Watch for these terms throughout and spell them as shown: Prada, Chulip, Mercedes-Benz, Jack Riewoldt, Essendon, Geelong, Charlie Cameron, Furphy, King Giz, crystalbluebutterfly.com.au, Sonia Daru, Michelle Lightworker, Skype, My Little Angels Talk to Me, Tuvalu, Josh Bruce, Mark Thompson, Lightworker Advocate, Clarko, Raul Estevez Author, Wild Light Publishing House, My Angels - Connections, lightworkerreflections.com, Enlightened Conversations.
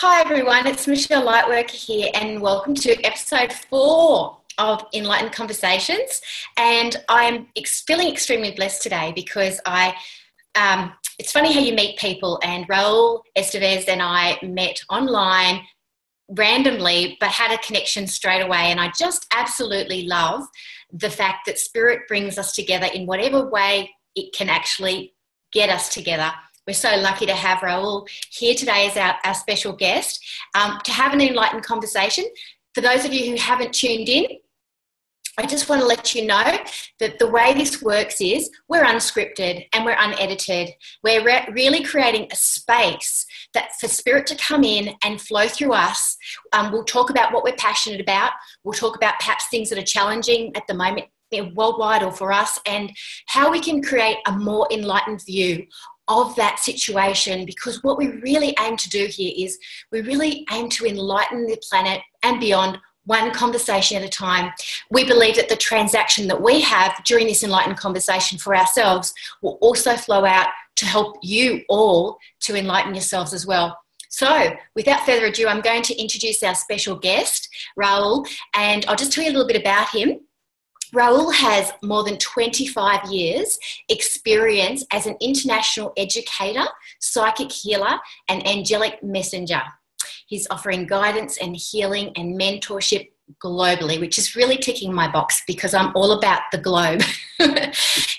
Hi everyone, it's Michelle Lightworker here and welcome to episode 4 of Enlightened Conversations, and I'm feeling extremely blessed today because it's funny how you meet people, and Raul Estevez and I met online randomly but had a connection straight away, and I just absolutely love the fact that spirit brings us together in whatever way it can actually get us together. We're so lucky to have Raul here today as our special guest to have an enlightened conversation. For those of you who haven't tuned in, I just want to let you know that the way this works is we're unscripted and we're unedited. We're really creating a space that for spirit to come in and flow through us. We'll talk about what we're passionate about. We'll talk about perhaps things that are challenging at the moment worldwide or for us, and how we can create a more enlightened view of that situation, because what we really aim to do here is we really aim to enlighten the planet and beyond, one conversation at a time. We believe that the transaction that we have during this enlightened conversation for ourselves will also flow out to help you all to enlighten yourselves as well. So without further ado, I'm going to introduce our special guest, Raul, and I'll just tell you a little bit about him. Raul has more than 25 years experience as an international educator, psychic healer, and angelic messenger. He's offering guidance and healing and mentorship globally, which is really ticking my box because I'm all about the globe.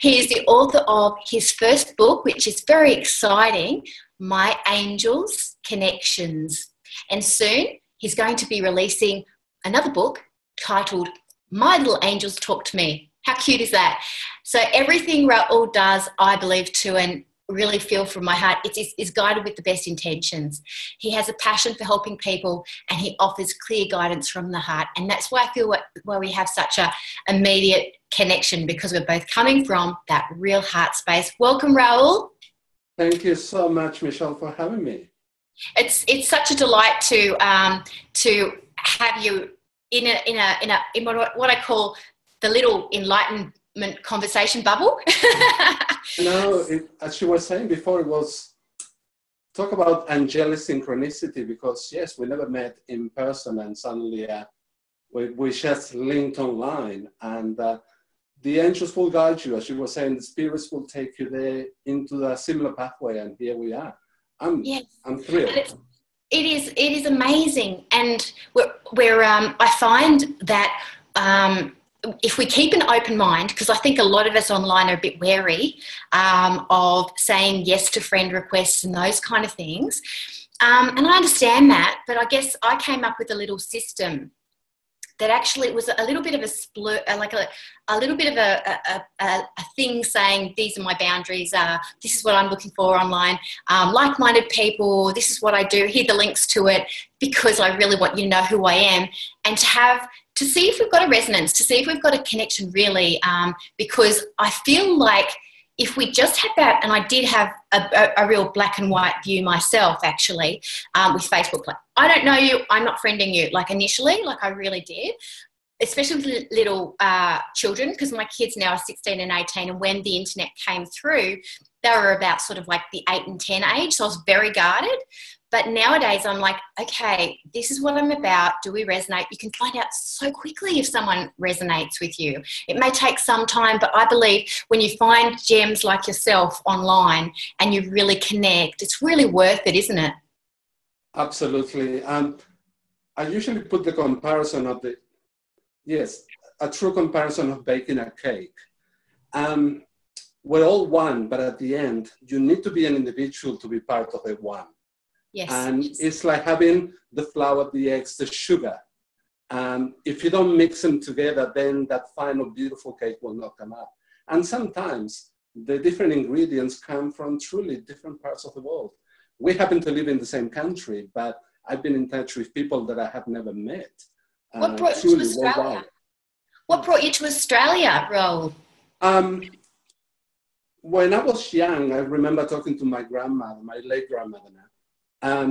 He is the author of his first book, which is very exciting, My Angels Connections. And soon he's going to be releasing another book titled My Little Angels Talk to Me. How cute is that? So everything Raul does, I believe too, and really feel from my heart, it is guided with the best intentions. He has a passion for helping people and he offers clear guidance from the heart. And that's why I feel why we have such an immediate connection, because we're both coming from that real heart space. Welcome, Raul. Thank you so much, Michelle, for having me. It's such a delight to have you in what I call the little enlightenment conversation bubble. As you were saying before, it was talk about angelic synchronicity, because yes, we never met in person, and suddenly we just linked online, and the angels will guide you. As you were saying, the spirits will take you there into the similar pathway, and here we are. I'm thrilled. It is amazing, and we're I find that if we keep an open mind, because I think a lot of us online are a bit wary of saying yes to friend requests and those kind of things, and I understand that, but I guess I came up with a little system that actually was a little bit of a split, like a little bit of a thing saying, these are my boundaries, this is what I'm looking for online, like-minded people, this is what I do, here are the links to it, because I really want you to know who I am, and to see if we've got a resonance, to see if we've got a connection really, because I feel like if we just had that, and I did have a real black and white view myself, actually, with Facebook. Like, I don't know you, I'm not friending you. Like initially, like I really did, especially with little children, because my kids now are 16 and 18, and when the internet came through, they were about sort of like the 8 and 10 age, so I was very guarded. But nowadays I'm like, okay, this is what I'm about. Do we resonate? You can find out so quickly if someone resonates with you. It may take some time, but I believe when you find gems like yourself online and you really connect, it's really worth it, isn't it? Absolutely. I usually put the comparison of a true comparison of baking a cake. We're all one, but at the end, you need to be an individual to be part of a one. Yes. And it's like having the flour, the eggs, the sugar. If you don't mix them together, then that final beautiful cake will not come out. And sometimes the different ingredients come from truly different parts of the world. We happen to live in the same country, but I've been in touch with people that I have never met. What brought you to Australia? Worldwide. What brought you to Australia, Raul? When I was young, I remember talking to my grandmother, my late grandmother now,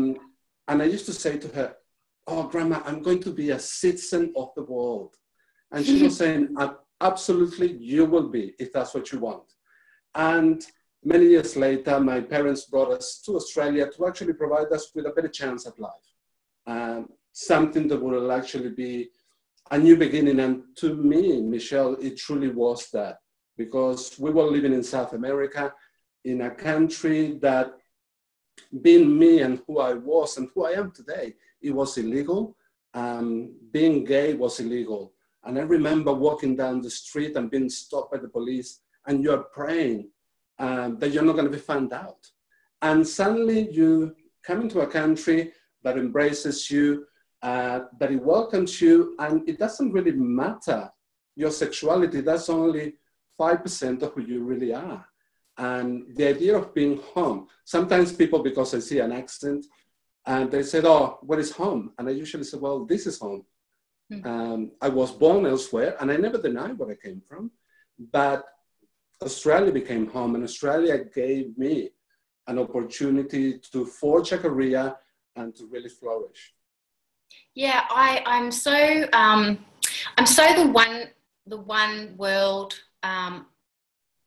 and I used to say to her, "Oh, Grandma, I'm going to be a citizen of the world." And she was saying, "Absolutely, you will be, if that's what you want." And many years later, my parents brought us to Australia to actually provide us with a better chance at life. Something that will actually be a new beginning. And to me, Michelle, it truly was that, because we were living in South America, in a country that, being me and who I was and who I am today, it was illegal. Being gay was illegal. And I remember walking down the street and being stopped by the police, and you're praying that you're not going to be found out. And suddenly you come into a country that embraces you, that it welcomes you, and it doesn't really matter your sexuality. That's only 5% of who you really are. And the idea of being home, sometimes people, because I see an accent, and they said, "Oh, what is home?" And I usually say, "Well, this is home." I was born elsewhere, and I never denied where I came from, but Australia became home, and Australia gave me an opportunity to forge a career and to really flourish. Yeah, I'm so the one world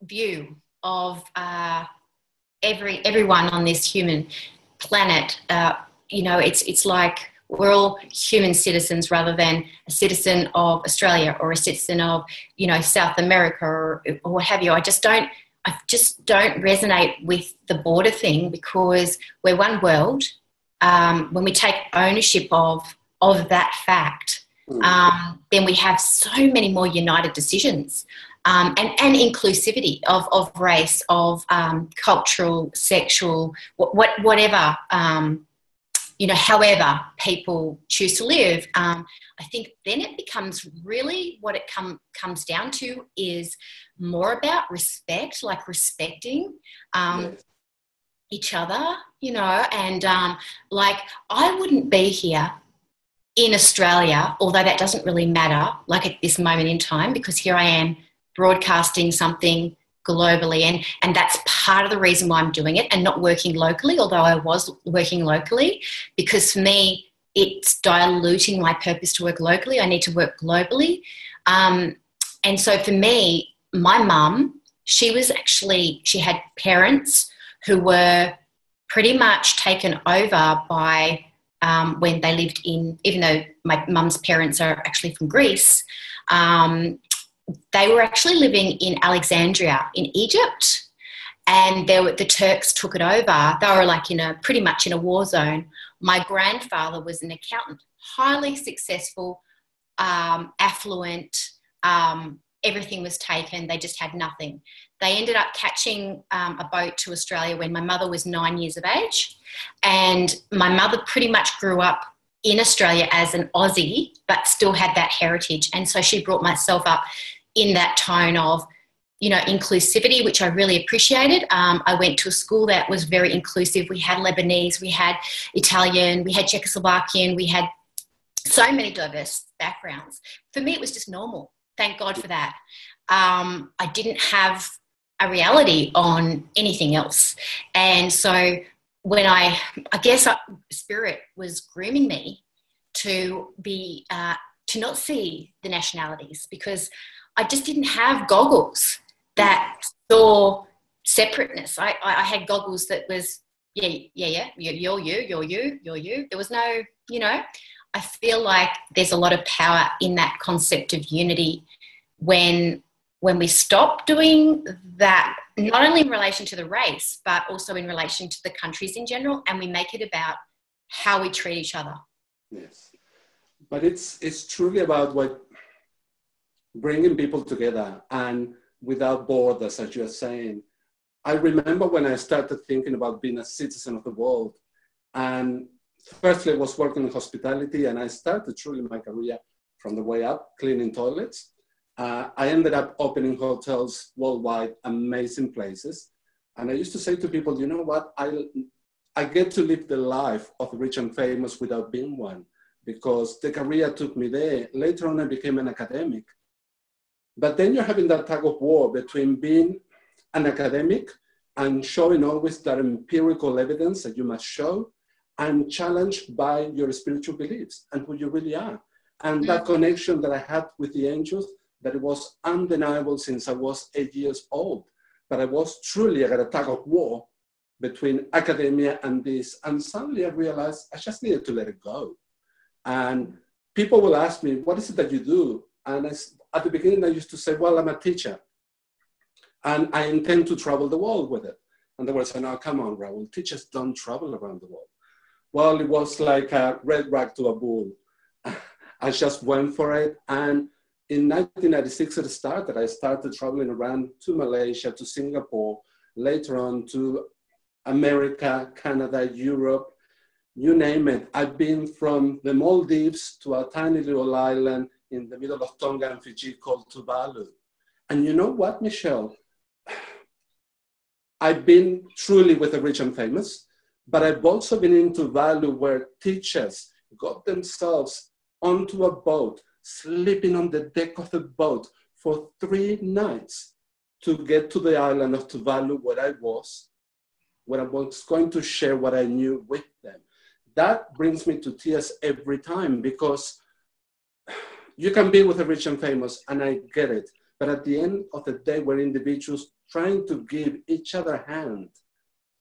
view of everyone on this human planet. It's like we're all human citizens rather than a citizen of Australia or a citizen of, South America or what have you. I just don't resonate with the border thing, because we're one world. When we take ownership of that fact, then we have so many more united decisions, and inclusivity of race, of cultural, sexual, whatever, however people choose to live. I think then it becomes really what it comes down to is more about respect, like respecting each other, and I wouldn't be here in Australia, although that doesn't really matter, like at this moment in time, because here I am broadcasting something globally, and that's part of the reason why I'm doing it and not working locally, although I was working locally, because for me it's diluting my purpose to work locally. I need to work globally. And so for me, my mum, she had parents who were pretty much taken over by when they lived in, even though my mum's parents are actually from Greece, they were actually living in Alexandria in Egypt, and the Turks took it over. They were pretty much in a war zone. My grandfather was an accountant, highly successful, affluent, everything was taken. They just had nothing. They ended up catching a boat to Australia when my mother was 9 years of age, and my mother pretty much grew up in Australia as an Aussie, but still had that heritage. And so she brought myself up in that tone of, inclusivity, which I really appreciated. I went to a school that was very inclusive. We had Lebanese, we had Italian, we had Czechoslovakian, we had so many diverse backgrounds. For me, it was just normal. Thank God for that. I didn't have a reality on anything else. And so when Spirit was grooming me to be, to not see the nationalities, because I just didn't have goggles that saw separateness. I had goggles that was, you're you. There was no, I feel like there's a lot of power in that concept of unity when we stop doing that, not only in relation to the race, but also in relation to the countries in general, and we make it about how we treat each other. Yes, but it's truly about bringing people together and without borders, as you're saying. I remember when I started thinking about being a citizen of the world, and firstly I was working in hospitality, and I started truly my career from the way up, cleaning toilets. I ended up opening hotels worldwide, amazing places. And I used to say to people, you know what, I I get to live the life of the rich and famous without being one, because the career took me there. Later on, I became an academic. But then you're having that tug of war between being an academic and showing always that empirical evidence that you must show, and challenged by your spiritual beliefs and who you really are. And that connection that I had with the angels, that it was undeniable since I was 8 years old. But I was truly at a tug of war between academia and this. And suddenly I realized I just needed to let it go. And people will ask me, what is it that you do? And at the beginning, I used to say, well, I'm a teacher. And I intend to travel the world with it. And they would say, no, come on, Raul, teachers don't travel around the world. Well, it was like a red rag to a bull. I just went for it. And in 1996, it started. I started traveling around to Malaysia, to Singapore, later on to America, Canada, Europe, you name it. I've been from the Maldives to a tiny little island in the middle of Tonga and Fiji called Tuvalu. And you know what, Michelle? I've been truly with the rich and famous, but I've also been in Tuvalu where teachers got themselves onto a boat, sleeping on the deck of the boat for 3 nights to get to the island of Tuvalu where I was going to share what I knew with them. That brings me to tears every time, because you can be with the rich and famous, and I get it. But at the end of the day, we're individuals trying to give each other a hand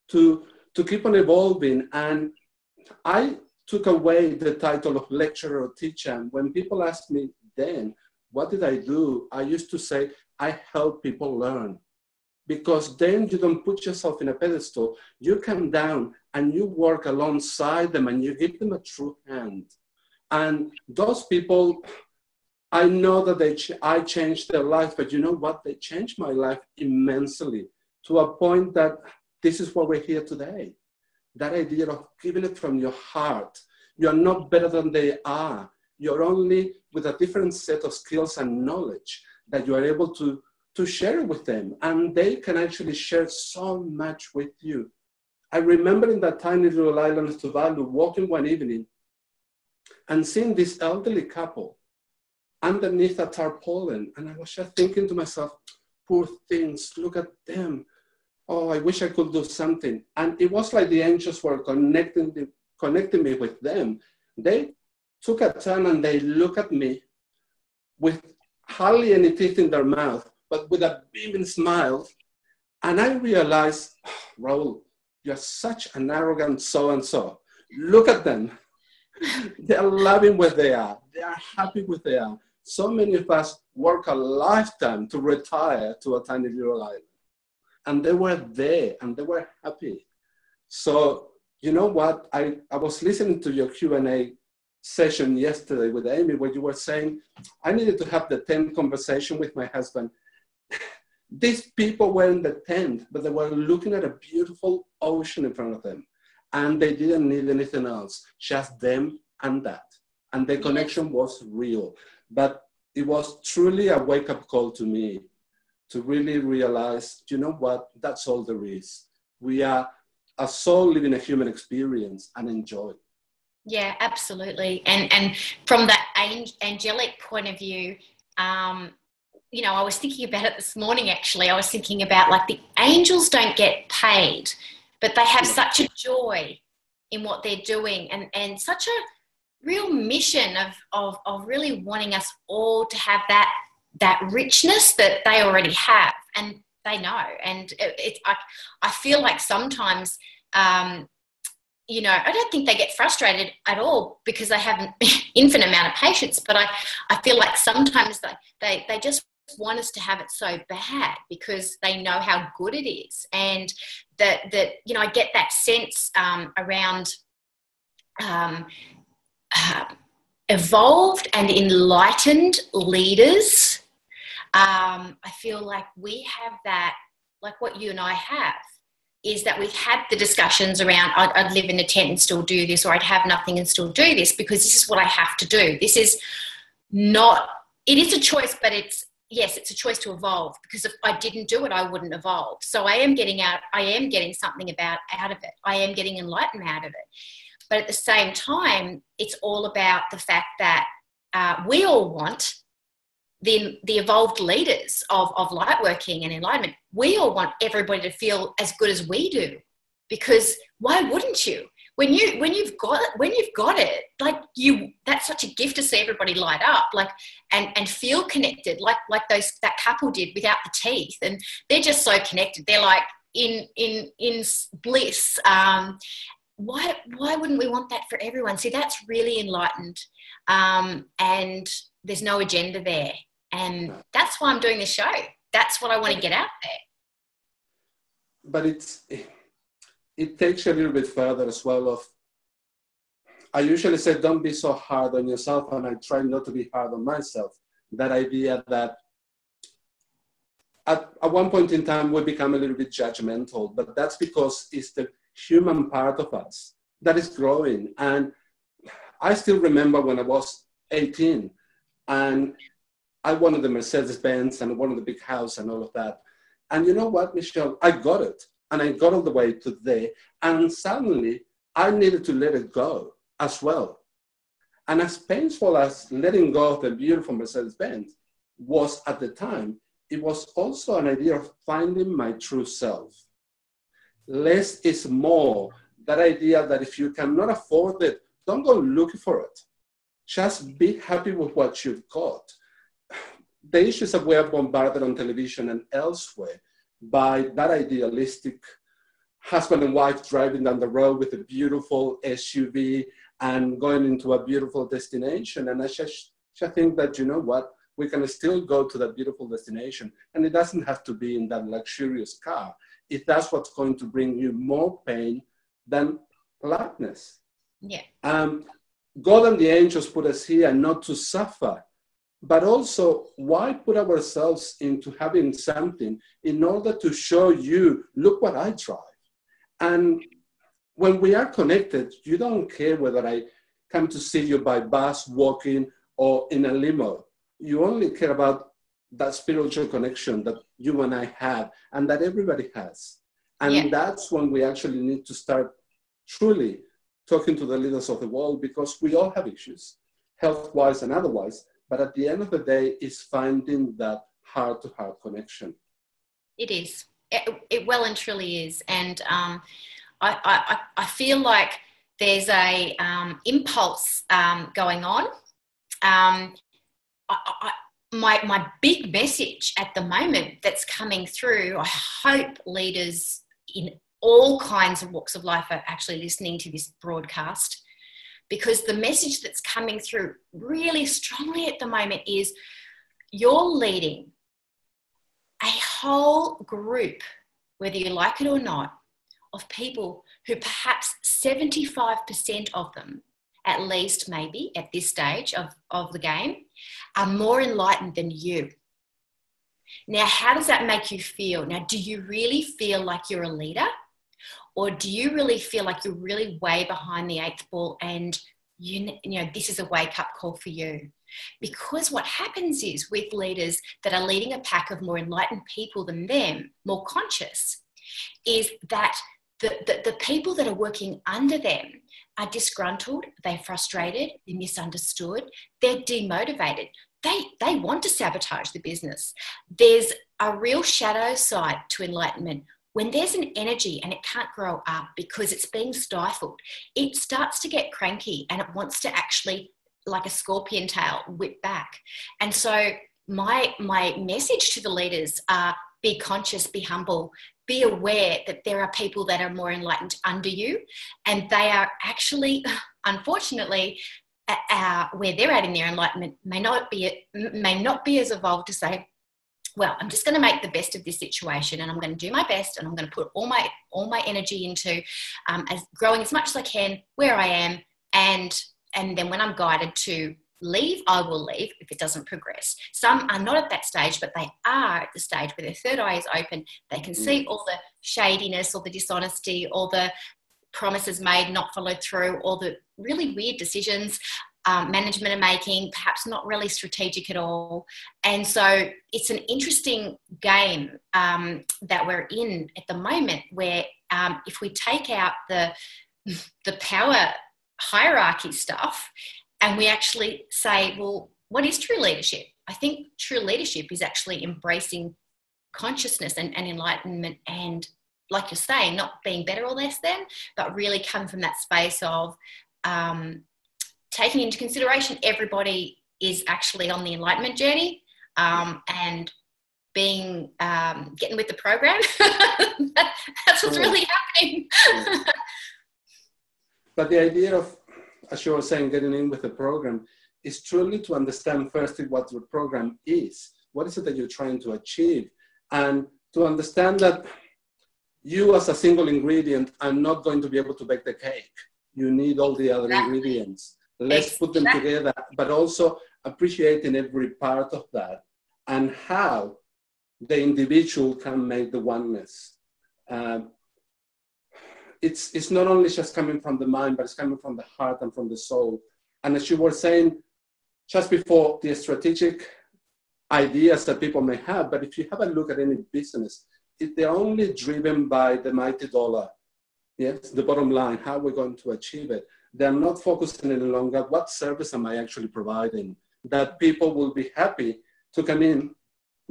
to keep on evolving. And I took away the title of lecturer or teacher. And when people ask me then, what did I do? I used to say, I help people learn. Because then you don't put yourself in a pedestal. You come down and you work alongside them and you give them a true hand. And those people, I know that I changed their life, but you know what? They changed my life immensely to a point that this is why we're here today. That idea of giving it from your heart. You're not better than they are. You're only with a different set of skills and knowledge that you are able to share it with them. And they can actually share so much with you. I remember in that tiny little island of Tuvalu, walking one evening and seeing this elderly couple underneath a tarpaulin. And I was just thinking to myself, poor things, look at them. Oh, I wish I could do something. And it was like the angels were connecting me with them. They took a turn and they looked at me with hardly any teeth in their mouth, but with a beaming smile. And I realized, oh, Raul, you're such an arrogant so-and-so. Look at them. They're loving where they are. They are happy where they are. So many of us work a lifetime to retire to a tiny little island. And they were there and they were happy. So, you know what? I was listening to your Q&A session yesterday with Amy, where you were saying, I needed to have the 10th conversation with my husband. These people were in the tent, but they were looking at a beautiful ocean in front of them. And they didn't need anything else, just them and that. And the connection was real. But it was truly a wake-up call to me to really realize, you know what, that's all there is. We are a soul living a human experience and enjoy. Yeah, absolutely. And from that angelic point of view, you know, I was thinking about it this morning, actually. I was thinking about, like, the angels don't get paid, but they have such a joy in what they're doing and such a real mission of really wanting us all to have that richness that they already have, and they know. And I feel like sometimes, you know, I don't think they get frustrated at all because they have an infinite amount of patience, but I feel like sometimes they just want us to have it so bad because they know how good it is. And that you know, I get that sense around evolved and enlightened leaders. I feel like we have that, like what you and I have, is that we've had the discussions around I'd live in a tent and still do this, or I'd have nothing and still do this because this is what I have to do. This is not, it is a choice, but it's yes, it's a choice to evolve, because if I didn't do it, I wouldn't evolve. So I am getting out, I am getting something out of it. I am getting enlightenment out of it. But at the same time, it's all about the fact that we all want the evolved leaders of lightworking and enlightenment. We all want everybody to feel as good as we do, because why wouldn't you? When you've got it, like you, that's such a gift to see everybody light up, like and feel connected, like those that couple did without the teeth, and they're just so connected. They're like in bliss. Why wouldn't we want that for everyone? See, that's really enlightened, and there's no agenda there, and that's why I'm doing this show. That's what I want to get out there. But it takes you a little bit further as well. I usually say, don't be so hard on yourself, and I try not to be hard on myself. That idea that at one point in time, we become a little bit judgmental, but that's because it's the human part of us that is growing. And I still remember when I was 18 and I wanted the Mercedes-Benz and I wanted the big house and all of that. And you know what, Michelle, I got it. And I got all the way to there, and suddenly I needed to let it go as well. And as painful as letting go of the beautiful Mercedes-Benz was at the time, it was also an idea of finding my true self. Less is more. That idea that if you cannot afford it, don't go looking for it. Just be happy with what you've got. The issues that we are bombarded on television and elsewhere by that idealistic husband and wife driving down the road with a beautiful SUV and going into a beautiful destination. And I just think that, you know what, we can still go to that beautiful destination. And it doesn't have to be in that luxurious car, if that's what's going to bring you more pain than gladness. Yeah. God and the angels put us here not to suffer. But also, why put ourselves into having something in order to show you, look what I tried? And when we are connected, you don't care whether I come to see you by bus, walking, or in a limo. You only care about that spiritual connection that you and I have and that everybody has. And that's when we actually need to start truly talking to the leaders of the world, because we all have issues, health-wise and otherwise. But at the end of the day, it's finding that heart-to-heart connection. It is. It well and truly is. And I feel like there's a impulse going on. My big message at the moment that's coming through, I hope leaders in all kinds of walks of life are actually listening to this broadcast, because the message that's coming through really strongly at the moment is you're leading a whole group, whether you like it or not, of people who perhaps 75% of them, at least maybe at this stage of the game, are more enlightened than you. Now, how does that make you feel? Now, do you really feel like you're a leader? Or do you really feel like you're really way behind the eighth ball, and you know this is a wake-up call for you? Because what happens is, with leaders that are leading a pack of more enlightened people than them, more conscious, is that the people that are working under them are disgruntled, they're frustrated, they're misunderstood, they're demotivated. They want to sabotage the business. There's a real shadow side to enlightenment. When there's an energy and it can't grow up because it's being stifled, it starts to get cranky and it wants to actually, like a scorpion tail, whip back. And so my message to the leaders are, be conscious, be humble, be aware that there are people that are more enlightened under you, and they are actually, unfortunately, where they're at in their enlightenment may not be as evolved to say, well, I'm just going to make the best of this situation, and I'm going to do my best, and I'm going to put all my energy into as growing as much as I can where I am, and then when I'm guided to leave, I will leave if it doesn't progress. Some are not at that stage, but they are at the stage where their third eye is open. They can see all the shadiness, all the dishonesty, all the promises made, not followed through, all the really weird decisions. management are making, perhaps not really strategic at all. And so it's an interesting game that we're in at the moment, where if we take out the power hierarchy stuff and we actually say, well, what is true leadership? I think true leadership is actually embracing consciousness and enlightenment, and, like you're saying, not being better or less than, but really coming from that space of taking into consideration everybody is actually on the enlightenment journey, and being getting with the program. That's what's really happening. But the idea of, as you were saying, getting in with the program is truly to understand firstly what the program is. What is it that you're trying to achieve? And to understand that you as a single ingredient are not going to be able to bake the cake. You need all the other ingredients. Let's put them together, but also appreciating every part of that and how the individual can make the oneness. It's not only just coming from the mind, but it's coming from the heart and from the soul. And as you were saying just before, the strategic ideas that people may have, but if you have a look at any business, they're only driven by the mighty dollar. Yes, the bottom line, how we're going to achieve it. They're not focusing any longer, what service am I actually providing that people will be happy to come in,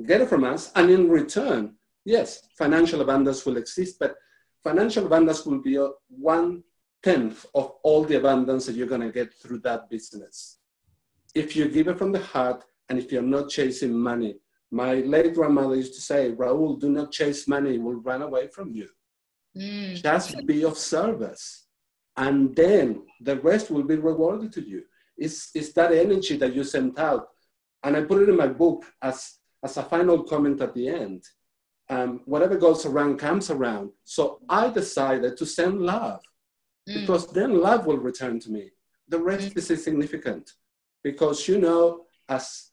get it from us, and in return, yes, financial abundance will exist, but financial abundance will be 1/10 of all the abundance that you're going to get through that business. If you give it from the heart, and if you're not chasing money. My late grandmother used to say, Raul, do not chase money, it will run away from you. Just be of service. And then the rest will be rewarded to you. It's that energy that you sent out. And I put it in my book as a final comment at the end. Whatever goes around comes around. So I decided to send love, because then love will return to me. The rest is insignificant, because, you know, as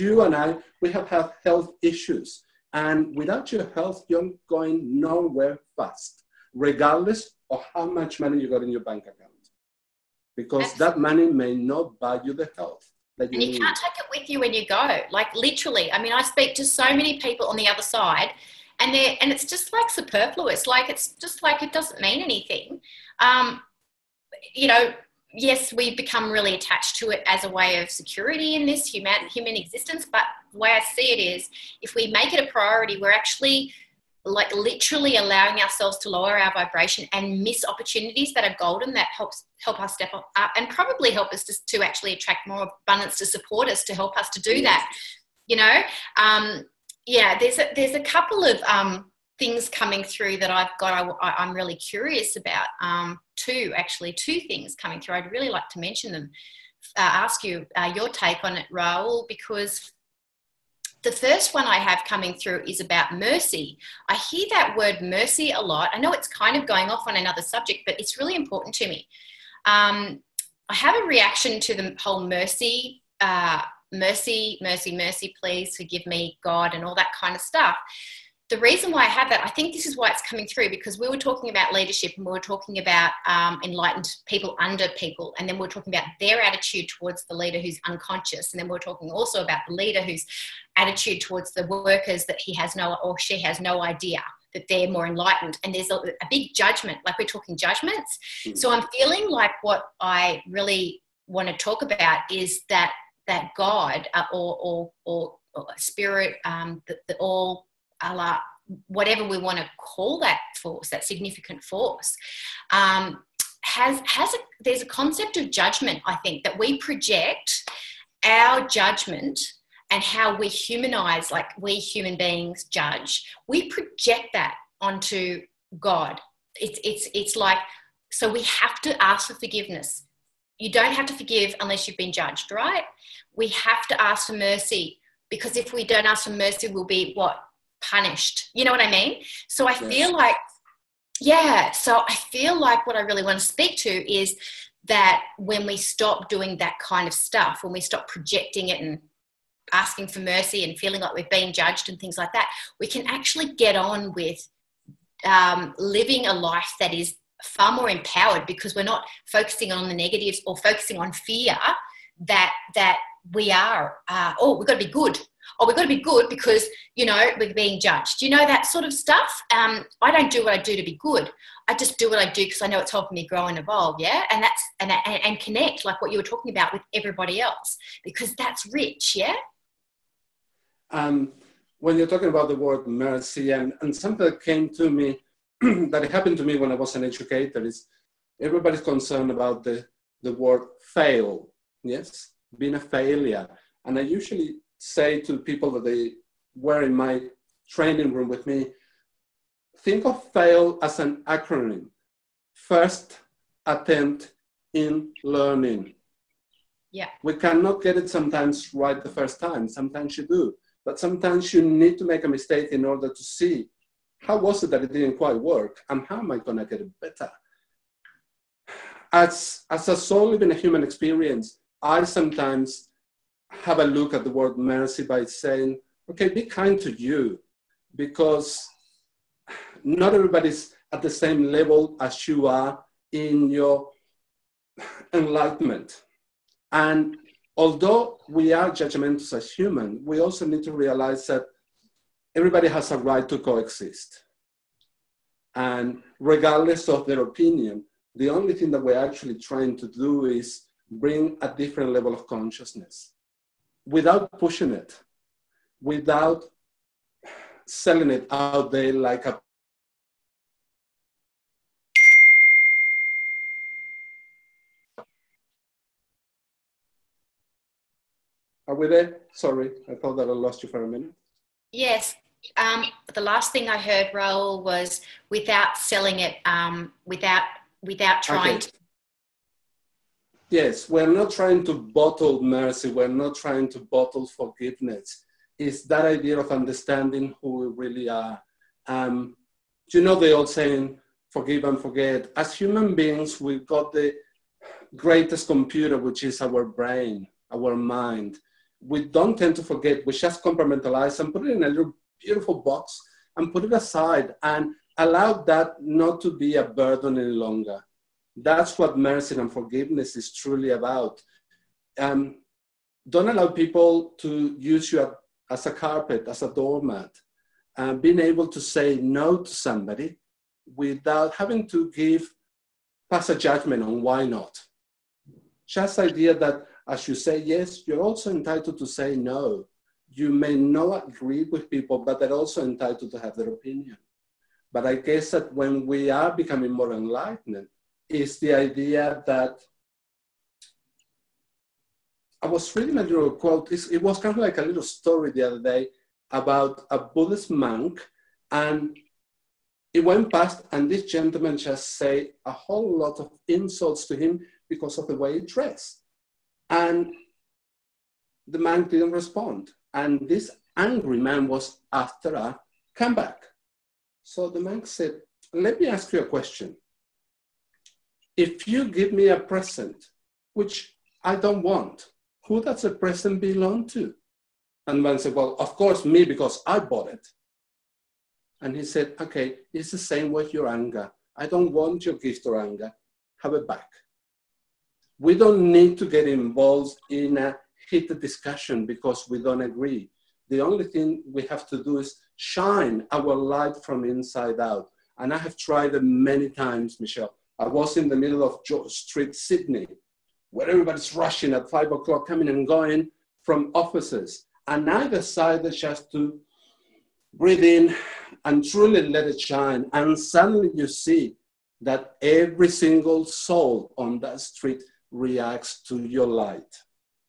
you and I, we have had health issues. And without your health, you're going nowhere fast, regardless of how much money you got in your bank account. Because that money may not buy you the health that you need. And you can't take it with you when you go. Like, literally, I mean, I speak to so many people on the other side, and it's just like superfluous. Like, it's just like it doesn't mean anything. You know, yes, we become really attached to it as a way of security in this human existence, but the way I see it is, if we make it a priority, we're actually like literally allowing ourselves to lower our vibration and miss opportunities that are golden, that help us step up and probably help us to actually attract more abundance to support us, to help us to do that. You know, there's a couple of things coming through that I've got. I'm really curious about two things coming through. I'd really like to mention them, ask you your take on it, Raul, because the first one I have coming through is about mercy. I hear that word mercy a lot. I know it's kind of going off on another subject, but it's really important to me. I have a reaction to the whole mercy, please forgive me, God, and all that kind of stuff. The reason why I have that, I think this is why it's coming through, because we were talking about leadership and we were talking about enlightened people under people, and then we were talking about their attitude towards the leader who's unconscious, and then we were talking also about the leader whose attitude towards the workers that he has no, or she has no idea that they're more enlightened, and there's a big judgment, like we're talking judgments. So I'm feeling like what I really want to talk about is that God or spirit, the all, Allah, whatever we want to call that force, that significant force, there's a concept of judgment, I think, that we project our judgment and how we humanize, like we human beings judge, we project that onto God. It's like, so we have to ask for forgiveness. You don't have to forgive unless you've been judged, right? We have to ask for mercy, because if we don't ask for mercy, we'll be what? Punished. You know what I mean? So I feel like, what I really want to speak to is that when we stop doing that kind of stuff, when we stop projecting it and asking for mercy and feeling like we've been judged and things like that, we can actually get on with living a life that is far more empowered, because we're not focusing on the negatives or focusing on fear that we are, we've got to be good. Or we've got to be good because, you know, we're being judged. You know, that sort of stuff. I don't do what I do to be good. I just do what I do because I know it's helping me grow and evolve, yeah? And that's and connect, like what you were talking about, with everybody else, because that's rich, yeah? When you're talking about the word mercy, and something that came to me, that happened to me when I was an educator, is everybody's concerned about the word fail, yes? Being a failure. And I usually say to people that they were in my training room with me, think of FAIL as an acronym. First attempt in learning. Yeah. We cannot get it sometimes right the first time. Sometimes you do. But sometimes you need to make a mistake in order to see how was it that it didn't quite work and how am I going to get it better? As a soul living a human experience, I sometimes have a look at the word mercy by saying, okay, be kind to you, because not everybody's at the same level as you are in your enlightenment. And although we are judgmental as humans, we also need to realize that everybody has a right to coexist. And regardless of their opinion, the only thing that we're actually trying to do is bring a different level of consciousness, without pushing it, without selling it out there like a... Are we there? Sorry, I thought that I lost you for a minute. Yes, the last thing I heard, Raul, was without selling it, without trying to... Yes, we're not trying to bottle mercy. We're not trying to bottle forgiveness. It's that idea of understanding who we really are. You know, the old saying, forgive and forget. As human beings, we've got the greatest computer, which is our brain, our mind. We don't tend to forget. We just compartmentalize and put it in a little beautiful box and put it aside and allow that not to be a burden any longer. That's what mercy and forgiveness is truly about. Don't allow people to use you as a carpet, as a doormat. Being able to say no to somebody without having to pass a judgment on why not. Just the idea that as you say yes, you're also entitled to say no. You may not agree with people, but they're also entitled to have their opinion. But I guess that when we are becoming more enlightened, is the idea that I was reading a little quote. It was kind of like a little story the other day about a Buddhist monk, and he went past and this gentleman just said a whole lot of insults to him because of the way he dressed. And the monk didn't respond. And this angry man was after a comeback. So the monk said, let me ask you a question. If you give me a present, which I don't want, who does the present belong to? And man said, well, of course, me, because I bought it. And he said, okay, it's the same with your anger. I don't want your gift or anger. Have it back. We don't need to get involved in a heated discussion because we don't agree. The only thing we have to do is shine our light from inside out. And I have tried it many times, Michelle. I was in the middle of George Street, Sydney, where everybody's rushing at 5 o'clock, coming and going from offices. And I decided just to breathe in and truly let it shine. And suddenly you see that every single soul on that street reacts to your light.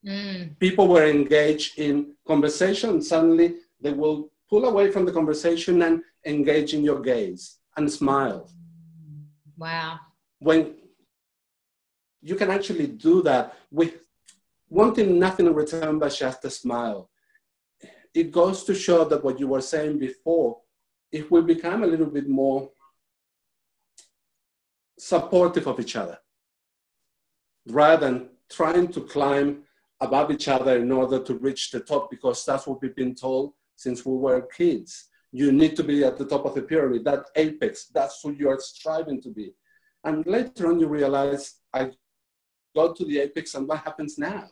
Mm. People were engaged in conversation. Suddenly they will pull away from the conversation and engage in your gaze and smile. Wow. When you can actually do that with wanting nothing in return but just a smile. It goes to show that what you were saying before, if we become a little bit more supportive of each other, rather than trying to climb above each other in order to reach the top, because that's what we've been told since we were kids. You need to be at the top of the pyramid, that apex, that's who you are striving to be. And later on, you realize I got to the apex and what happens now?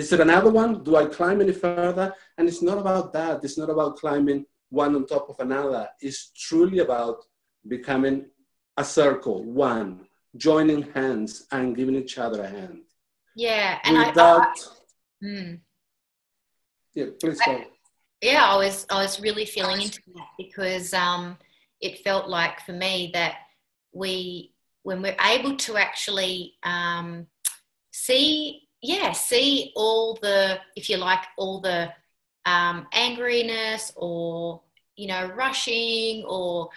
Is there another one? Do I climb any further? And it's not about that. It's not about climbing one on top of another. It's truly about becoming a circle, one, joining hands and giving each other a hand. Yeah. And yeah, please go. Yeah, I was really feeling into that because it felt like for me that when we're able to actually see all the, if you like, all the angriness or, you know, rushing or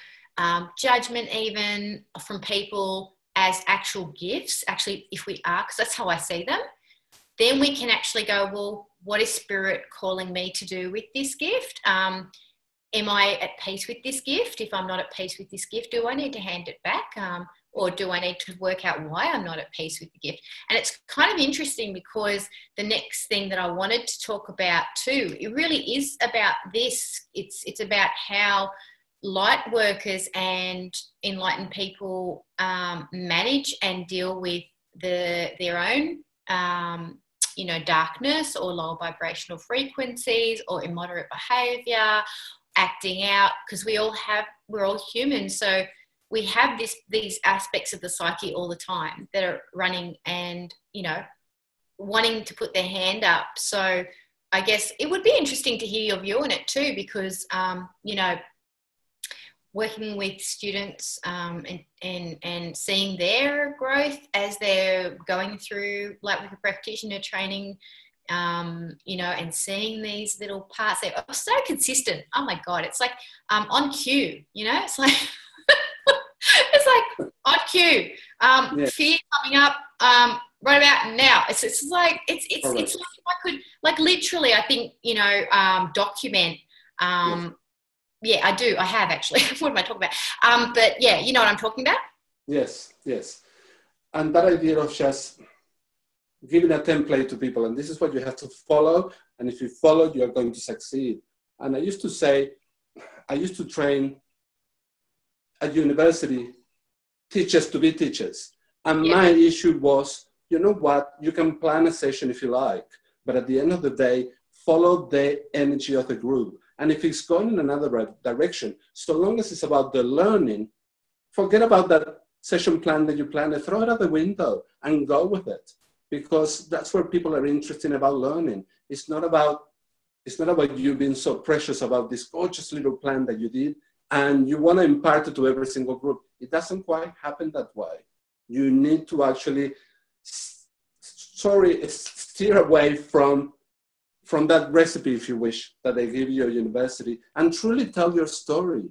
judgment even from people as actual gifts, actually, if we are, because that's how I see them, then we can actually go, well, what is Spirit calling me to do with this gift? Am I at peace with this gift? If I'm not at peace with this gift, do I need to hand it back? Or do I need to work out why I'm not at peace with the gift? And it's kind of interesting because the next thing that I wanted to talk about too, it really is about this. It's about how light workers and enlightened people manage and deal with their own, you know, darkness or lower vibrational frequencies or immoderate behavior, acting out, because we're all human. So we have these aspects of the psyche all the time that are running and, you know, wanting to put their hand up. So I guess it would be interesting to hear your view on it too, because, you know, working with students and seeing their growth as they're going through Lightworker practitioner training, you know, and seeing these little parts, they are so consistent. Oh my God, it's like on cue, you know, it's like it's like on cue. Fear coming up right about now. It's like it's like if I could, like, literally, I think, you know, document. Yeah, I do. I have actually. What am I talking about? But yeah, you know what I'm talking about? Yes. And that idea of just giving a template to people, and this is what you have to follow. And if you follow, you're going to succeed. And I used to train at university teachers to be teachers. And my issue was, you know what? You can plan a session if you like, but at the end of the day, follow the energy of the group. And if it's going in another direction, so long as it's about the learning, forget about that session plan that you planned, throw it out the window and go with it. Because that's where people are interested about learning. It's not about you being so precious about this gorgeous little plan that you did and you want to impart it to every single group. It doesn't quite happen that way. You need to actually steer away from that recipe, if you wish, that they give you at university, and truly tell your story.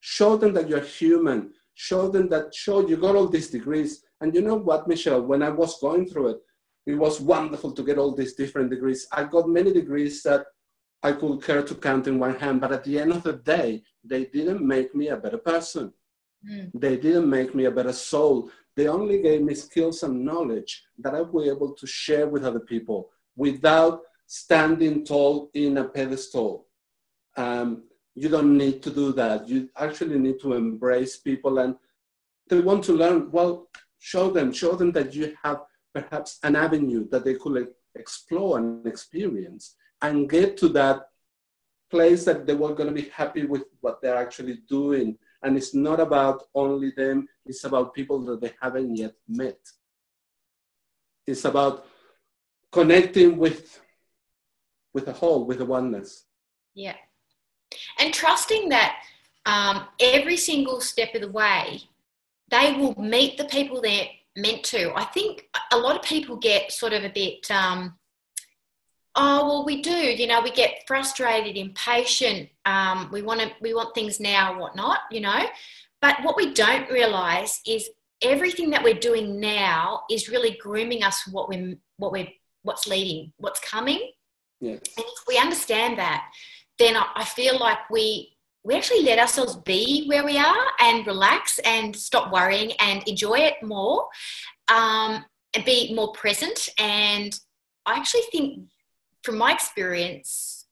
Show them that you're human. Show them that, you got all these degrees. And you know what, Michelle, when I was going through it, it was wonderful to get all these different degrees. I got many degrees that I could care to count in one hand, but at the end of the day, they didn't make me a better person. They didn't make me a better soul. They only gave me skills and knowledge that I was able to share with other people without standing tall in a pedestal. You don't need to do that. You actually need to embrace people, and they want to learn. Well, show them that you have perhaps an avenue that they could explore and experience and get to that place that they were going to be happy with what they're actually doing. And it's not about only them. It's about people that they haven't yet met. It's about connecting with a whole, with a oneness. Yeah. And trusting that every single step of the way, they will meet the people they're meant to. I think a lot of people get sort of a bit, we get frustrated, impatient. We want things now, whatnot, you know. But what we don't realise is everything that we're doing now is really grooming us for what's leading, what's coming. Yes. And if we understand that, then I feel like we actually let ourselves be where we are and relax and stop worrying and enjoy it more, and be more present. And I actually think, from my experience,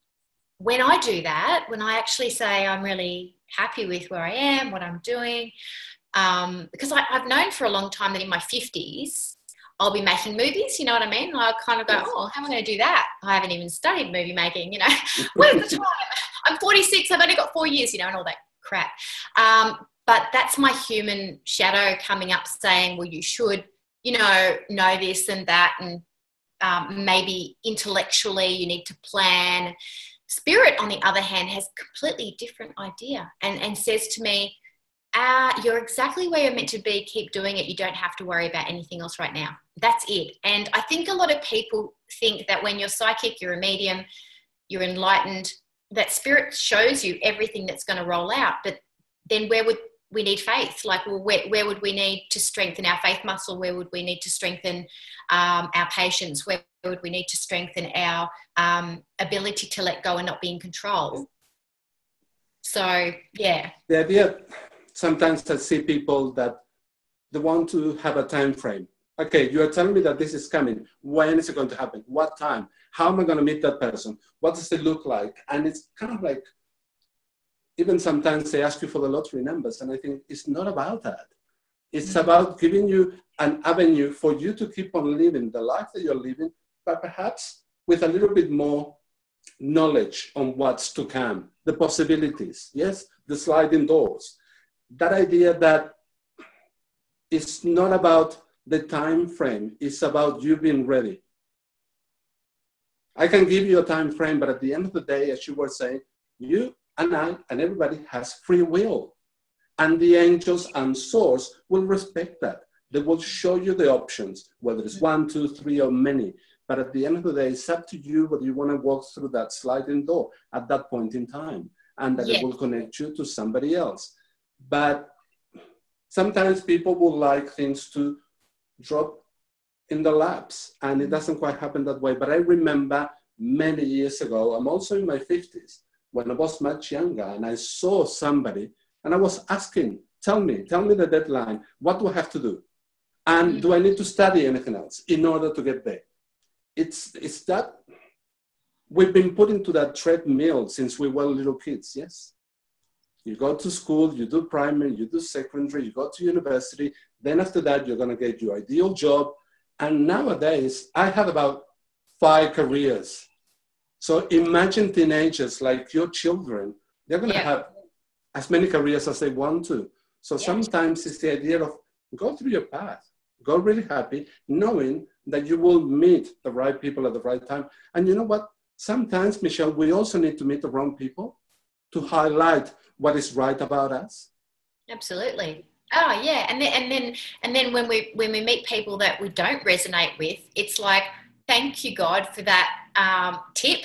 when I do that, when I actually say I'm really happy with where I am, what I'm doing, because I've known for a long time that in my 50s, I'll be making movies, you know what I mean? I kind of go, oh, how am I going to do that? I haven't even studied movie making, you know. Where's the time? I'm 46, I've only got 4 years, you know, and all that crap. But that's my human shadow coming up saying, well, you should, you know this and that, and maybe intellectually you need to plan. Spirit, on the other hand, has a completely different idea and says to me, you're exactly where you're meant to be. Keep doing it. You don't have to worry about anything else right now. That's it. And I think a lot of people think that when you're psychic, you're a medium, you're enlightened, that spirit shows you everything that's going to roll out. But then where would we need faith? Like, well, where would we need to strengthen our faith muscle? Where would we need to strengthen our patience? Where would we need to strengthen our ability to let go and not be in control? So, yeah. The idea... Sometimes I see people that they want to have a time frame. Okay, you are telling me that this is coming. When is it going to happen? What time? How am I going to meet that person? What does it look like? And it's kind of like, even sometimes they ask you for the lottery numbers, and I think it's not about that. It's about giving you an avenue for you to keep on living the life that you're living, but perhaps with a little bit more knowledge on what's to come, the possibilities, yes, the sliding doors. That idea that it's not about the time frame, it's about you being ready. I can give you a time frame, but at the end of the day, as you were saying, you and I and everybody has free will. And the angels and source will respect that. They will show you the options, whether it's 1, 2, 3 or many. But at the end of the day, it's up to you whether you want to walk through that sliding door at that point in time, and that it will connect you to somebody else. But sometimes people will like things to drop in the laps, and it doesn't quite happen that way. But I remember many years ago, I'm also in my 50s, when I was much younger, and I saw somebody, and I was asking, tell me the deadline, what do I have to do? And do I need to study anything else in order to get there? It's that we've been put into that treadmill since we were little kids, yes? You go to school, you do primary, you do secondary, you go to university. Then after that, you're going to get your ideal job. And nowadays, I have about 5 careers. So imagine teenagers like your children. They're going to have as many careers as they want to. So sometimes it's the idea of go through your path. Go really happy, knowing that you will meet the right people at the right time. And you know what? Sometimes, Michelle, we also need to meet the wrong people to highlight what is right about us. Absolutely. Oh yeah. And then when we meet people that we don't resonate with, it's like, thank you, God, for that tip.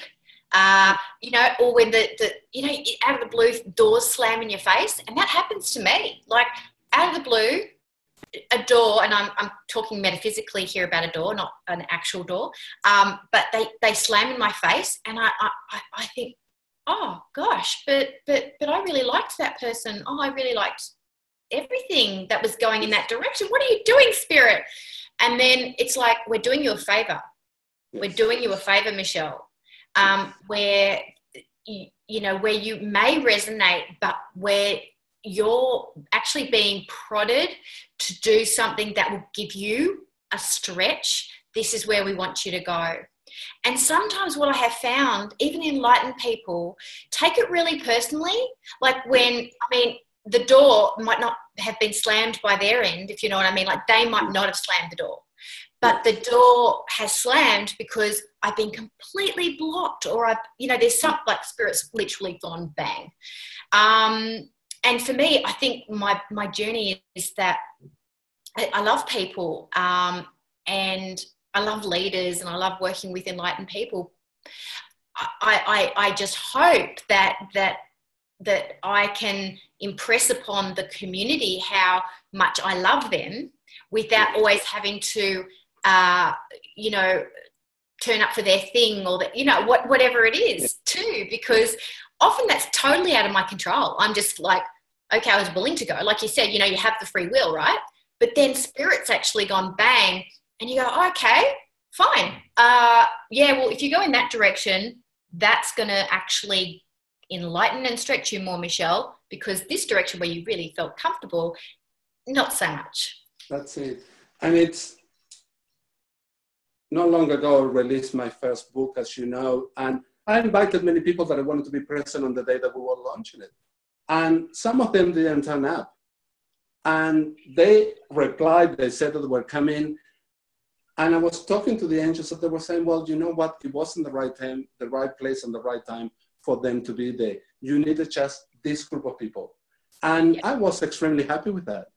You know, or when the you know, out of the blue doors slam in your face, and that happens to me. Like, out of the blue, a door, and I'm talking metaphysically here about a door, not an actual door. But they slam in my face, and I think, oh gosh, but I really liked that person. Oh, I really liked everything that was going in that direction. What are you doing, Spirit? And then it's like, we're doing you a favor. We're doing you a favor, Michelle, where, you know, where you may resonate, but where you're actually being prodded to do something that will give you a stretch. This is where we want you to go. And sometimes what I have found, even enlightened people, take it really personally. Like when, I mean, the door might not have been slammed by their end, if you know what I mean. Like they might not have slammed the door. But the door has slammed because I've been completely blocked, or I've, you know, there's some, like, spirit's literally gone bang. And for me, I think my journey is that I love people, and I love leaders, and I love working with enlightened people. I just hope that I can impress upon the community how much I love them without always having to, you know, turn up for their thing, or that, you know, whatever it is too, because often that's totally out of my control. I'm just like, okay, I was willing to go. Like you said, you know, you have the free will, right? But then spirit's actually gone bang. And you go, oh, okay, fine. Yeah, well, if you go in that direction, that's going to actually enlighten and stretch you more, Michelle, because this direction where you really felt comfortable, not so much. That's it. And it's not long ago released my first book, as you know, and I invited many people that I wanted to be present on the day that we were launching it. And some of them didn't turn up. And they replied, they said that they were coming. And I was talking to the angels that they were saying, well, you know what? It wasn't the right time, the right place and the right time for them to be there. You needed just this group of people. And yeah. I was extremely happy with that.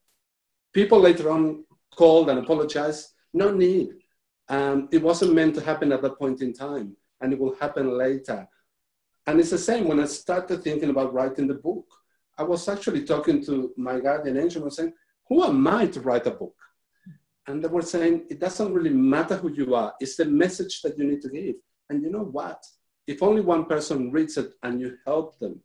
People later on called and apologized. No need. It wasn't meant to happen at that point in time, and it will happen later. And it's the same when I started thinking about writing the book. I was actually talking to my guardian angel and saying, who am I to write a book? And they were saying, it doesn't really matter who you are. It's the message that you need to give. And you know what? If only one person reads it and you help them,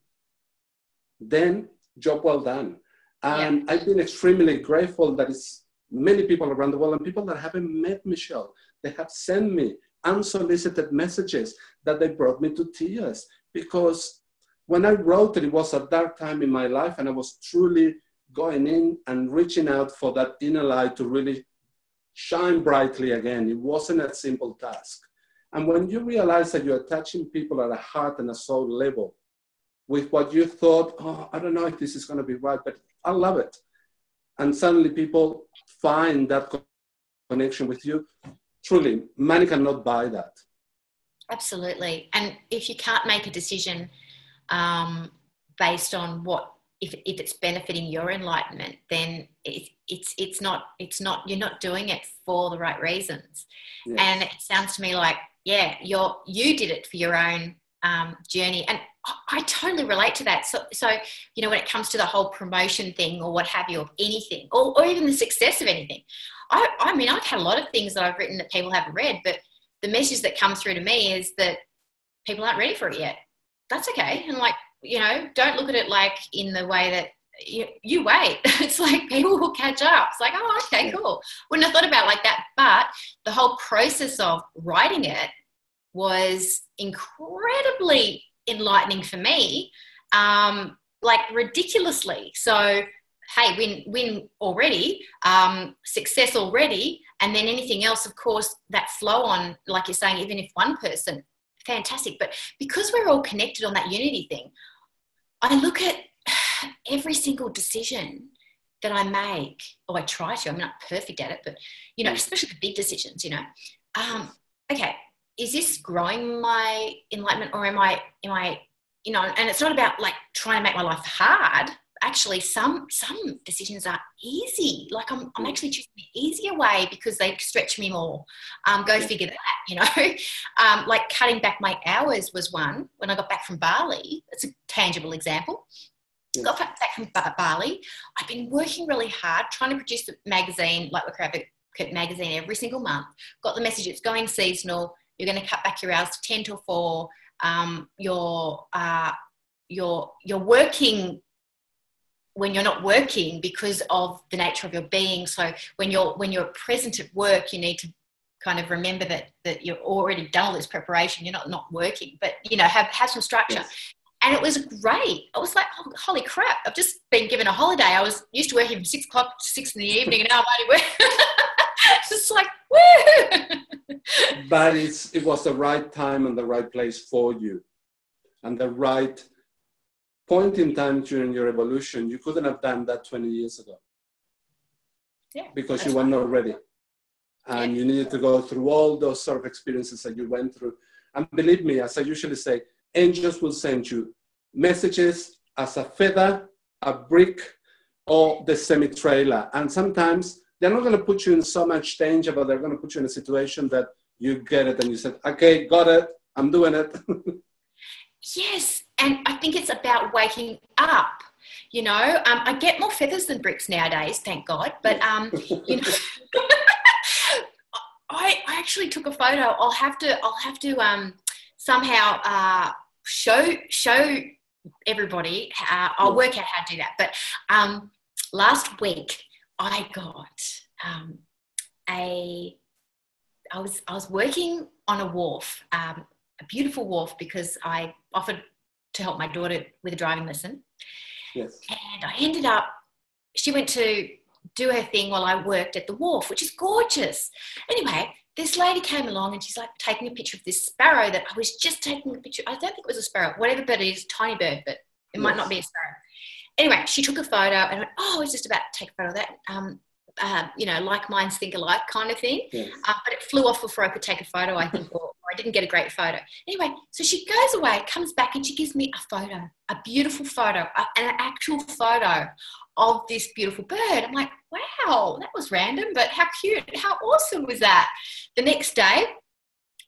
then job well done. And yeah. I've been extremely grateful that it's many people around the world and people that haven't met Michelle. They have sent me unsolicited messages that they brought me to tears, because when I wrote it, it was a dark time in my life and I was truly going in and reaching out for that inner light to really shine brightly again. It wasn't a simple task. And when you realize that you're touching people at a heart and a soul level with what you thought, oh, I don't know if this is going to be right, but I love it. And suddenly people find that connection with you. Truly, money cannot buy that. Absolutely. And if you can't make a decision based on what, if it's benefiting your enlightenment, then it's not, you're not doing it for the right reasons. Yes. And it sounds to me like, yeah, you did it for your own journey. And I totally relate to that. So, you know, when it comes to the whole promotion thing or what have you, of anything, or even the success of anything, I mean, I've had a lot of things that I've written that people haven't read, but the message that comes through to me is that people aren't ready for it yet. That's okay. And like, you know, don't look at it like in the way that you wait. It's like people will catch up. It's like, oh, okay, cool. Wouldn't have thought about it like that. But the whole process of writing it was incredibly enlightening for me, like ridiculously. So, hey, win already, success already. And then anything else, of course, that flow on, like you're saying, even if one person, fantastic. But because we're all connected on that unity thing, I look at every single decision that I make, or I try to. I'm not perfect at it, but, you know, especially the big decisions, you know. Okay, is this growing my enlightenment, or am I, you know, and it's not about like trying to make my life hard. Actually, some decisions are easy. Like I'm actually choosing an easier way because they stretch me more. Go figure that, you know. Like cutting back my hours was one when I got back from Bali. That's a tangible example. Yeah. Got back from Bali. I've been working really hard trying to produce a magazine, like Lightworker Advocate magazine, every single month. Got the message, it's going seasonal. You're going to cut back your hours to 10 till 4. You're working when you're not working because of the nature of your being. So when you're present at work, you need to kind of remember that you're already done all this preparation. You're not working, but, you know, have some structure. Yes. And it was great. I was like, oh, holy crap. I've just been given a holiday. I was used to working from 6 o'clock to 6 in the evening, and now I'm only working. It's just like, woo! But it was the right time and the right place for you, and the right point in time during your evolution. You couldn't have done that 20 years ago. Yeah, because you were not ready. And you needed to go through all those sort of experiences that you went through. And believe me, as I usually say, angels will send you messages as a feather, a brick, or the semi-trailer. And sometimes they're not going to put you in so much danger, but they're going to put you in a situation that you get it and you said, okay, got it, I'm doing it. Yes. And I think it's about waking up, you know. I get more feathers than bricks nowadays, thank God. But, you know, I actually took a photo. I'll have to somehow show everybody. I'll work out how to do that. But last week I got I was working on a wharf, a beautiful wharf, because I offered to help my daughter with a driving lesson. Yes. And I ended up, she went to do her thing while I worked at the wharf, which is gorgeous. Anyway, this lady came along and she's like taking a picture of this sparrow that I was just taking a picture. I don't think it was a sparrow, whatever bird it is, tiny bird, but it might not be a sparrow. Anyway, she took a photo and went, oh, I was just about to take a photo of that. You know, like minds think alike kind of thing. Yes. But it flew off before I could take a photo, I think, or I didn't get a great photo. Anyway, so she goes away, comes back, and she gives me a photo, a beautiful photo, an actual photo of this beautiful bird. I'm like, wow, that was random, but how cute, how awesome was that? The next day,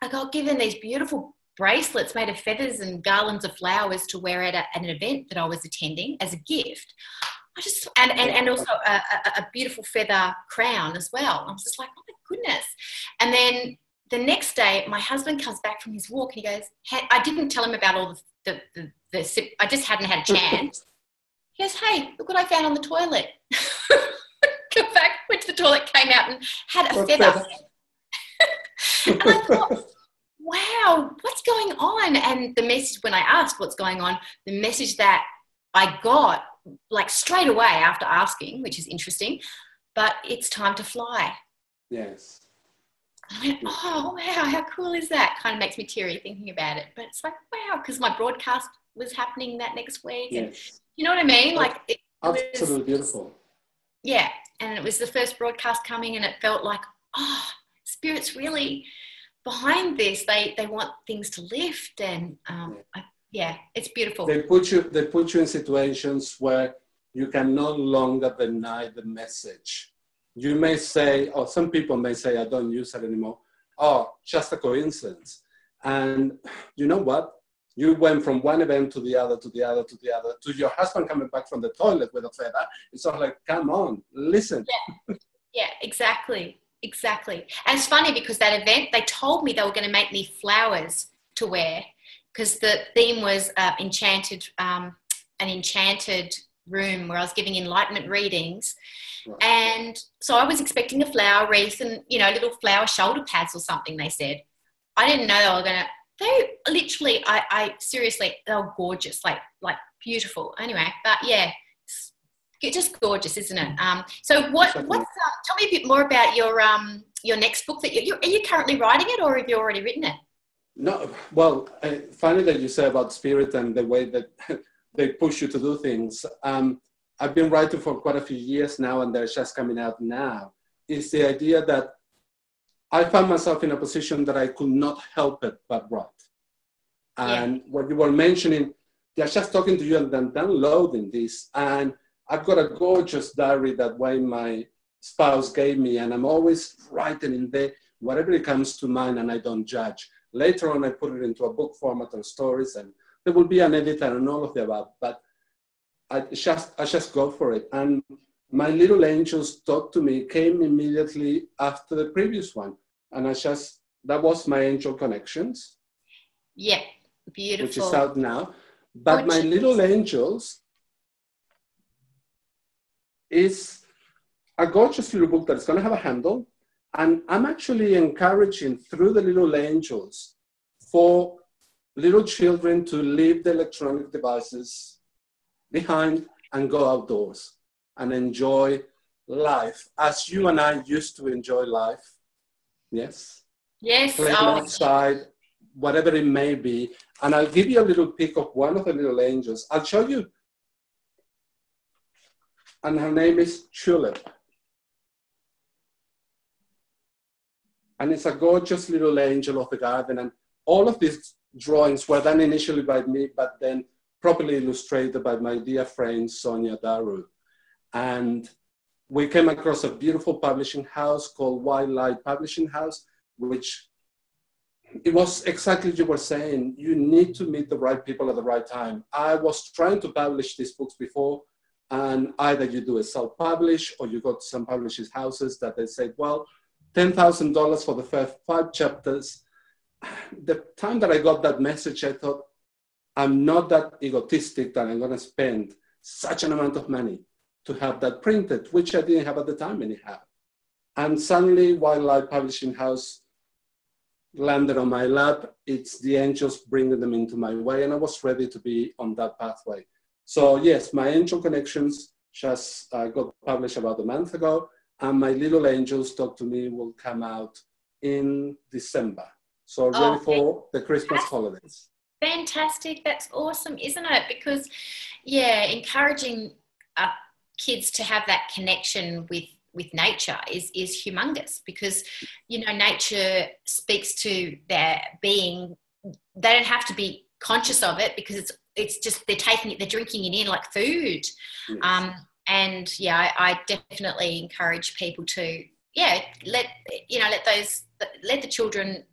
I got given these beautiful bracelets made of feathers and garlands of flowers to wear at an event that I was attending as a gift. I just, and also a beautiful feather crown as well. I was just like, oh my goodness. And then the next day, my husband comes back from his walk and he goes, hey, I didn't tell him about all the I just hadn't had a chance. He goes, hey, look what I found on the toilet. Come back, went to the toilet, came out and had a feather. And I thought, wow, what's going on? And the message, when I asked what's going on, the message that I got, like straight away after asking, which is interesting, but it's time to fly. Yes. I went, oh, wow, how cool is that? Kind of makes me teary thinking about it. But it's like, wow, because my broadcast was happening that next week. Yes. And you know what I mean? Like it absolutely was, beautiful. Yeah. And it was the first broadcast coming and it felt like, oh, Spirit's really behind this. They want things to lift and yeah, it's beautiful. They put you in situations where you can no longer deny the message. You may say, or some people may say, I don't use it anymore. Oh, just a coincidence. And you know what? You went from one event to the other, to the other, to the other, to your husband coming back from the toilet with a feather. It's sort of like, come on, listen. Yeah, exactly. And it's funny because that event, they told me they were going to make me flowers to wear. Because the theme was an enchanted room where I was giving enlightenment readings. Right. And so I was expecting a flower wreath and, you know, little flower shoulder pads or something, they said. I didn't know they were going to... They literally, I seriously, they were gorgeous, like beautiful. Anyway, but yeah, it's just gorgeous, isn't it? So tell me a bit more about your next book. That are you currently writing it or have you already written it? No, well, funny that you say about spirit and the way that they push you to do things. I've been writing for quite a few years now, and they're just coming out now. It's the idea that I found myself in a position that I could not help it but write. And what you were mentioning, they're just talking to you and then downloading this. And I've got a gorgeous diary that way my spouse gave me, and I'm always writing in there whatever it comes to mind, and I don't judge. Later on, I put it into a book format and stories, and there will be an editor and all of the above, but I just go for it. And My Little Angels Talk to Me came immediately after the previous one. And that was my Angel Connections. Yeah, beautiful. Which is out now. But gorgeous. My Little Angels is a gorgeous little book that's going to have a handle. And I'm actually encouraging through the Little Angels for little children to leave the electronic devices behind and go outdoors and enjoy life as you and I used to enjoy life. Yes? Yes. Playing outside, whatever it may be. And I'll give you a little pick of one of the Little Angels. I'll show you. And her name is Chulip. And it's a gorgeous little angel of the garden. And all of these drawings were done initially by me, but then properly illustrated by my dear friend, Sonia Daru. And we came across a beautiful publishing house called Wild Light Publishing House, which it was exactly what you were saying. You need to meet the right people at the right time. I was trying to publish these books before, and either you do a self-publish or you go to some publishers' houses that they say, well, $10,000 for the first 5 chapters. The time that I got that message, I thought, I'm not that egotistic that I'm going to spend such an amount of money to have that printed, which I didn't have at the time anyhow. And suddenly, Wildlife Publishing House landed on my lap. It's the angels bringing them into my way, and I was ready to be on that pathway. So yes, my Angel Connections just got published about a month ago. And My Little Angels Talk to Me will come out in December. So ready for the Christmas holidays. Fantastic. That's awesome, isn't it? Because, yeah, encouraging kids to have that connection with nature is humongous, because, you know, nature speaks to their being. They don't have to be conscious of it, because it's just they're taking it, they're drinking it in like food. Yes. And yeah, I definitely encourage people to let the children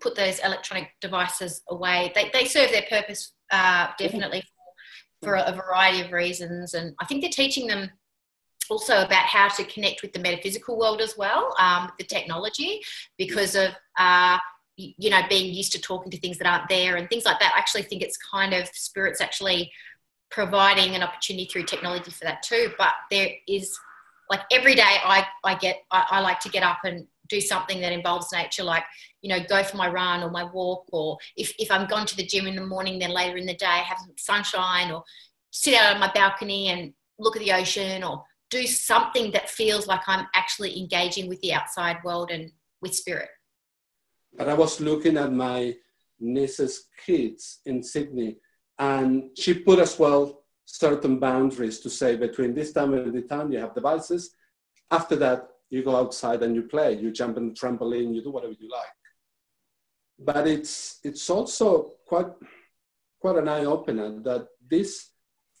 put those electronic devices away. They serve their purpose definitely for a variety of reasons, and I think they're teaching them also about how to connect with the metaphysical world as well, the technology, because of being used to talking to things that aren't there and things like that. I actually think it's kind of spirits actually providing an opportunity through technology for that too. But there is, like, every day I like to get up and do something that involves nature, like, you know, go for my run or my walk, or if I'm gone to the gym in the morning, then later in the day have some sunshine, or sit out on my balcony and look at the ocean, or do something that feels like I'm actually engaging with the outside world and with spirit. But I was looking at my niece's kids in Sydney, and she put as well certain boundaries to say between this time and the time you have devices. After that, you go outside and you play, you jump on the trampoline, you do whatever you like. But it's also quite an eye-opener that these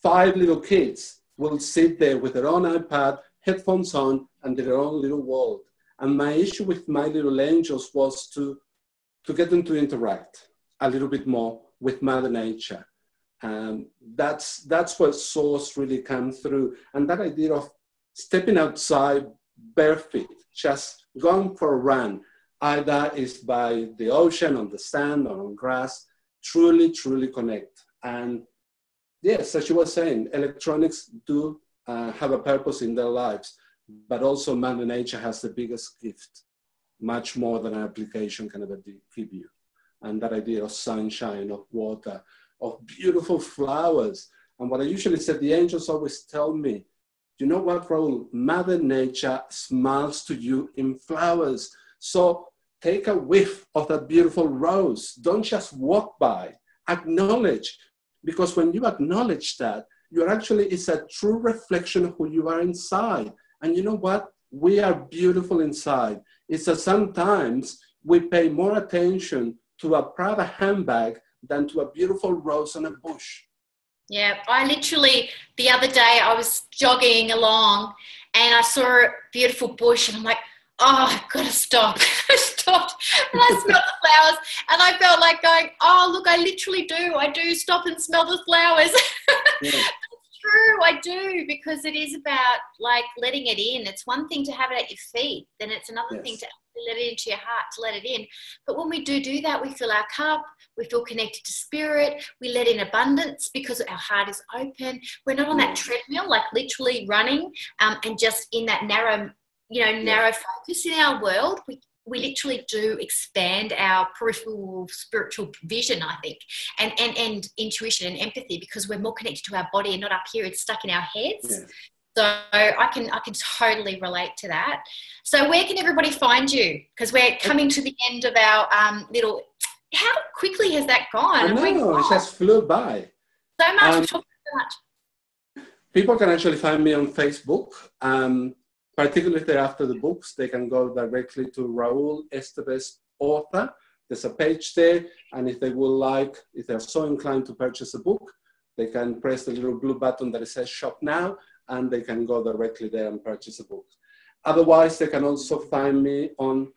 5 little kids will sit there with their own iPad, headphones on, and their own little world. And my issue with My Little Angels was to get them to interact a little bit more with Mother Nature. That's where source really comes through. And that idea of stepping outside bare feet, just going for a run, either is by the ocean, on the sand, or on grass, truly, truly connect. And yes, as you were saying, electronics do have a purpose in their lives, but also Mother Nature has the biggest gift, much more than an application can ever give you. And that idea of sunshine, of water, of beautiful flowers. And what I usually said, the angels always tell me, you know what, Raul? Mother Nature smiles to you in flowers. So take a whiff of that beautiful rose. Don't just walk by. Acknowledge. Because when you acknowledge that, it's a true reflection of who you are inside. And you know what? We are beautiful inside. It's that sometimes we pay more attention to a Prada handbag than to a beautiful rose on a bush. Yeah, I literally, the other day I was jogging along and I saw a beautiful bush and I'm like, I've got to stop. I stopped and I smelled the flowers and I felt like going, look, I literally do. I do stop and smell the flowers. Yeah. True, I do, because it is about, like, letting it in. It's one thing to have it at your feet, then it's another thing to let it into your heart, to let it in. But when we do that, we fill our cup, we feel connected to spirit, we let in abundance because our heart is open. We're not on that treadmill, like literally running and just in that narrow focus in our world. We literally do expand our peripheral spiritual vision, I think, and intuition and empathy, because we're more connected to our body and not up here. It's stuck in our heads. Yeah. So I can totally relate to that. So where can everybody find you? Because we're coming to the end of our little... How quickly has that gone? I know, it just flew by. So much. Talking so much. People can actually find me on Facebook. Particularly if they're after the books, they can go directly to Raul Estevez Author. There's a page there, and if they're so inclined to purchase a book, they can press the little blue button that says Shop Now, and they can go directly there and purchase a book. Otherwise, they can also find me on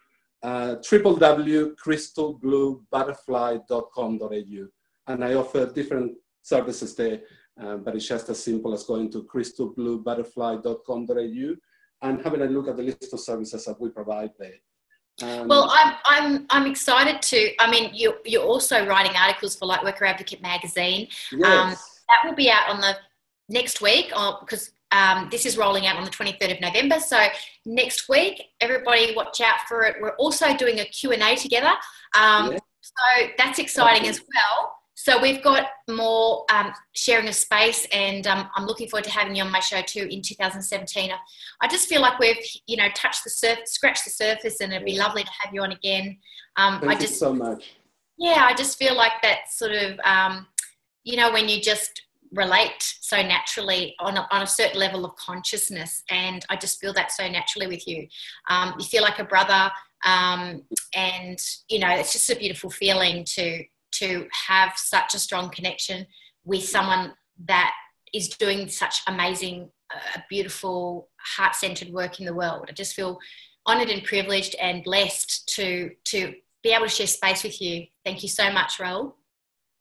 www.crystalbluebutterfly.com.au, and I offer different services there, but it's just as simple as going to crystalbluebutterfly.com.au and having a look at the list of services that we provide there. Well, I'm excited to. I mean, you're also writing articles for Lightworker Advocate magazine. Yes. That will be out on the next week, because this is rolling out on the 23rd of November. So next week, everybody watch out for it. We're also doing a Q&A together. So that's exciting as well. So we've got more sharing of space, and I'm looking forward to having you on my show too in 2017. I just feel like we've, you know, touched the surface, scratched the surface, and it'd be lovely to have you on again. Thank you so much. Yeah, I just feel like that sort of, you know, when you just relate so naturally on a certain level of consciousness, and I just feel that so naturally with you. You feel like a brother, and, you know, it's just a beautiful feeling to have such a strong connection with someone that is doing such amazing, beautiful, heart-centered work in the world. I just feel honoured and privileged and blessed to be able to share space with you. Thank you so much, Raul.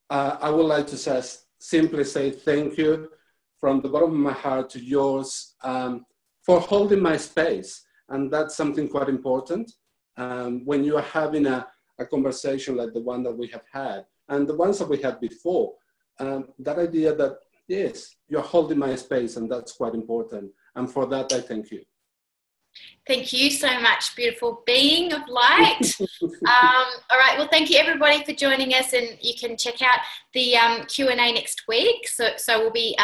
I would like to simply say thank you from the bottom of my heart to yours for holding my space. And that's something quite important. When you are having a conversation like the one that we have had and the ones that we had before, that idea that, yes, you're holding my space, and that's quite important. And for that, I thank you. Thank you so much, beautiful being of light. All right, well, thank you everybody for joining us, and you can check out the Q&A next week. So we'll be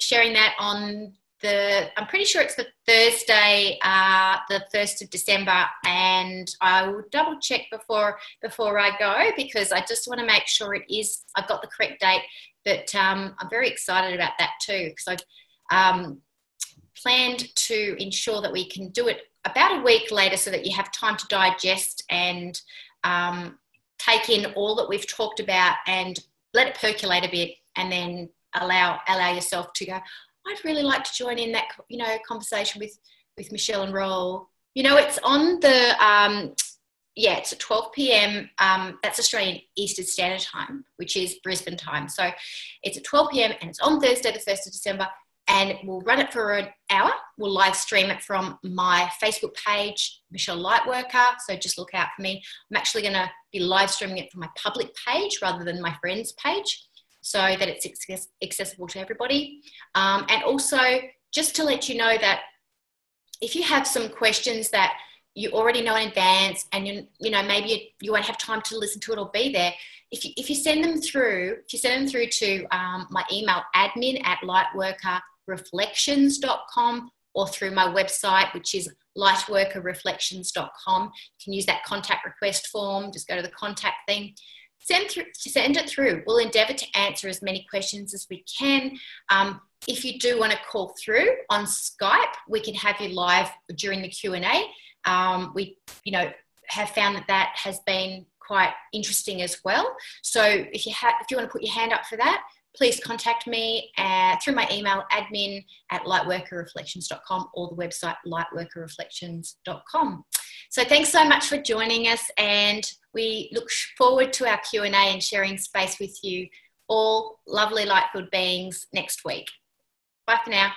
sharing that on I'm pretty sure it's the Thursday, the 1st of December, and I will double check before I go, because I just want to make sure I've got the correct date, but I'm very excited about that too, because I've planned to ensure that we can do it about a week later so that you have time to digest and take in all that we've talked about and let it percolate a bit, and then allow yourself to go, I'd really like to join in that, you know, conversation with Michelle and Raul. You know, it's on the, it's at 12 p.m. That's Australian Eastern Standard Time, which is Brisbane time. So it's at 12 p.m. and it's on Thursday, the 1st of December. And we'll run it for an hour. We'll live stream it from my Facebook page, Michelle Lightworker. So just look out for me. I'm actually going to be live streaming it from my public page rather than my friend's page, so that it's accessible to everybody. And also just to let you know that if you have some questions that you already know in advance, and you know maybe you won't have time to listen to it or be there, if you send them through, to my email, admin@lightworkerreflections.com, or through my website, which is lightworkerreflections.com. You can use that contact request form, just go to the contact thing. Send it through. We'll endeavour to answer as many questions as we can. If you do want to call through on Skype, we can have you live during the Q&A. We, you know, have found that has been quite interesting as well. So if you want to put your hand up for that, please contact me through my email, admin@lightworkerreflections.com, or the website lightworkerreflections.com. So thanks so much for joining us, and we look forward to our Q&A and sharing space with you all lovely light-filled beings next week. Bye for now.